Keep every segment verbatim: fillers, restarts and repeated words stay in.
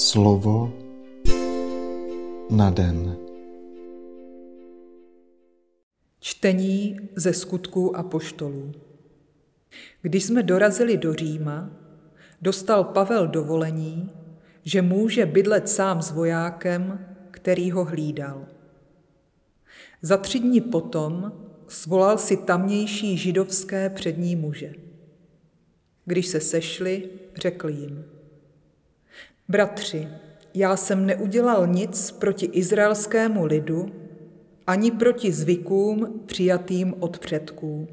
Slovo na den. Čtení ze Skutků apoštolů. Když jsme dorazili do Říma, dostal Pavel dovolení, že může bydlet sám s vojákem, který ho hlídal. Za tři dny potom svolal si tamnější židovské přední muže. Když se sešli, řekl jim: Bratři, já jsem neudělal nic proti izraelskému lidu, ani proti zvykům přijatým od předků.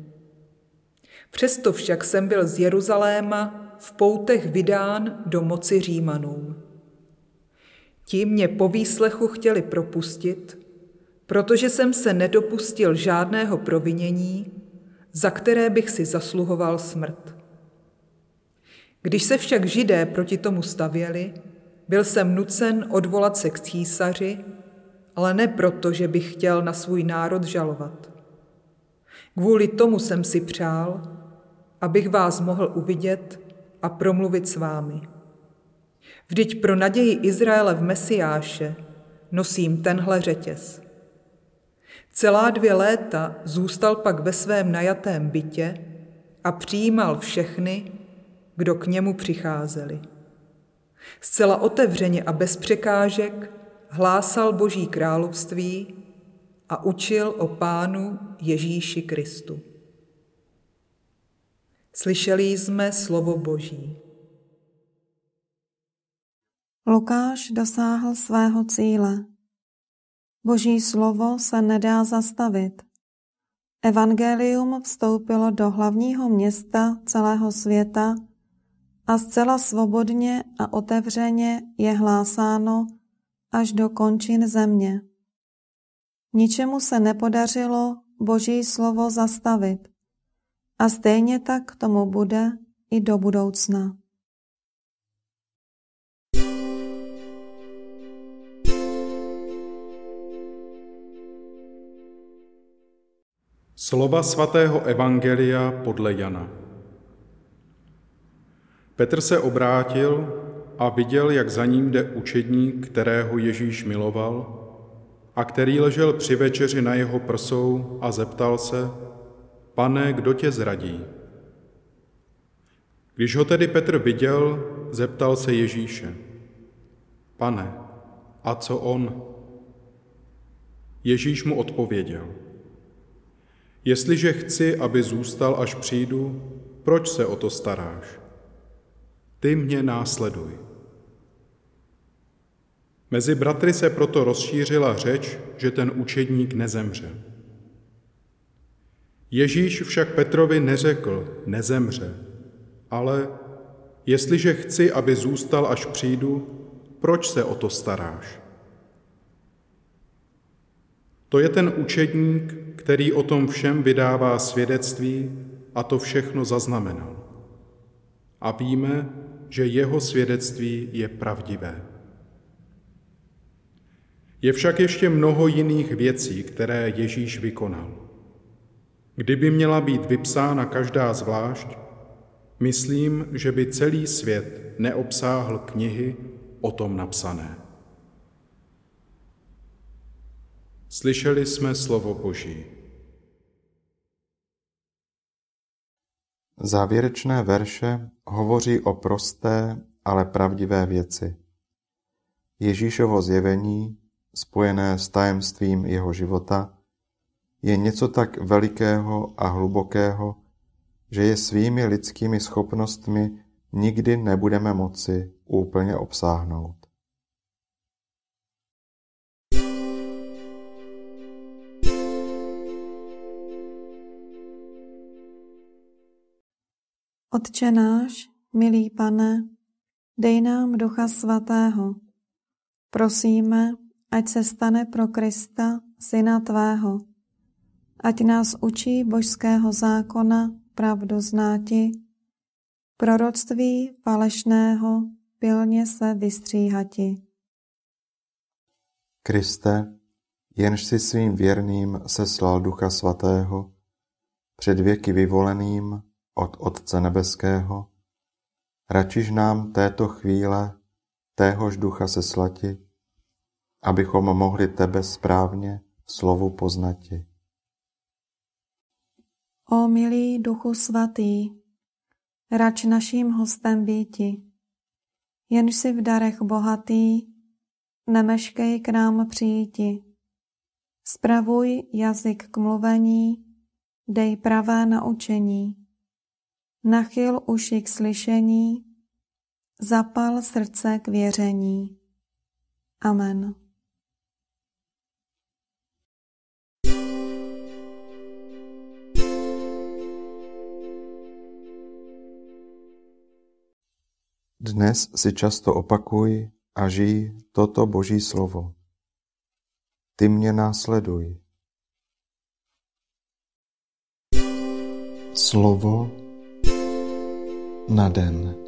Přesto však jsem byl z Jeruzaléma v poutech vydán do moci Římanů. Ti mě po výslechu chtěli propustit, protože jsem se nedopustil žádného provinění, za které bych si zasluhoval smrt. Když se však Židé proti tomu stavěli, byl jsem nucen odvolat se k císaři, ale ne proto, že bych chtěl na svůj národ žalovat. Kvůli tomu jsem si přál, abych vás mohl uvidět a promluvit s vámi. Vždyť pro naději Izraele v Mesiáše nosím tenhle řetěz. Celá dvě léta zůstal pak ve svém najatém bytě a přijímal všechny, kdo k němu přicházeli. Zcela otevřeně a bez překážek hlásal Boží království a učil o Pánu Ježíši Kristu. Slyšeli jsme slovo Boží. Lukáš dosáhl svého cíle. Boží slovo se nedá zastavit. Evangelium vstoupilo do hlavního města celého světa a zcela svobodně a otevřeně je hlásáno až do končin země. Ničemu se nepodařilo Boží slovo zastavit a stejně tak tomu bude i do budoucna. Slova svatého evangelia podle Jana. Petr se obrátil a viděl, jak za ním jde učedník, kterého Ježíš miloval a který ležel při večeři na jeho prsou, a zeptal se: Pane, kdo tě zradí? Když ho tedy Petr viděl, zeptal se Ježíše: Pane, a co on? Ježíš mu odpověděl: Jestliže chci, aby zůstal, až přijdu, proč se o to staráš? Ty mě následuj. Mezi bratry se proto rozšířila řeč, že ten učedník nezemře. Ježíš však Petrovi neřekl: nezemře, ale: jestliže chci, aby zůstal, až přijdu, proč se o to staráš? To je ten učedník, který o tom všem vydává svědectví a to všechno zaznamenal. A víme, že jeho svědectví je pravdivé. Je však ještě mnoho jiných věcí, které Ježíš vykonal. Kdyby měla být vypsána každá zvlášť, myslím, že by celý svět neobsáhl knihy o tom napsané. Slyšeli jsme slovo Boží. Závěrečné verše hovoří o prosté, ale pravdivé věci. Ježíšovo zjevení, spojené s tajemstvím jeho života, je něco tak velikého a hlubokého, že je svými lidskými schopnostmi nikdy nebudeme moci úplně obsáhnout. Otče náš, milý Pane, dej nám Ducha Svatého. Prosíme, ať se stane pro Krista, Syna Tvého. Ať nás učí božského zákona pravdu znáti, proroctví falešného pilně se vystříhati. Kriste, jenž si svým věrným seslal Ducha Svatého, před věky vyvoleným od Otce nebeského, račiš nám této chvíle téhož ducha se slati, abychom mohli tebe správně v slovu poznati. O milý Duchu Svatý, rač naším hostem býti, jenž si v darech bohatý, nemeškej k nám přijíti. Spravuj jazyk k mluvení, dej pravé naučení, nachyl uši k slyšení, zapal srdce k věření. Amen. Dnes si často opakuj a žij toto Boží slovo. Ty mě následuj. Slovo na den.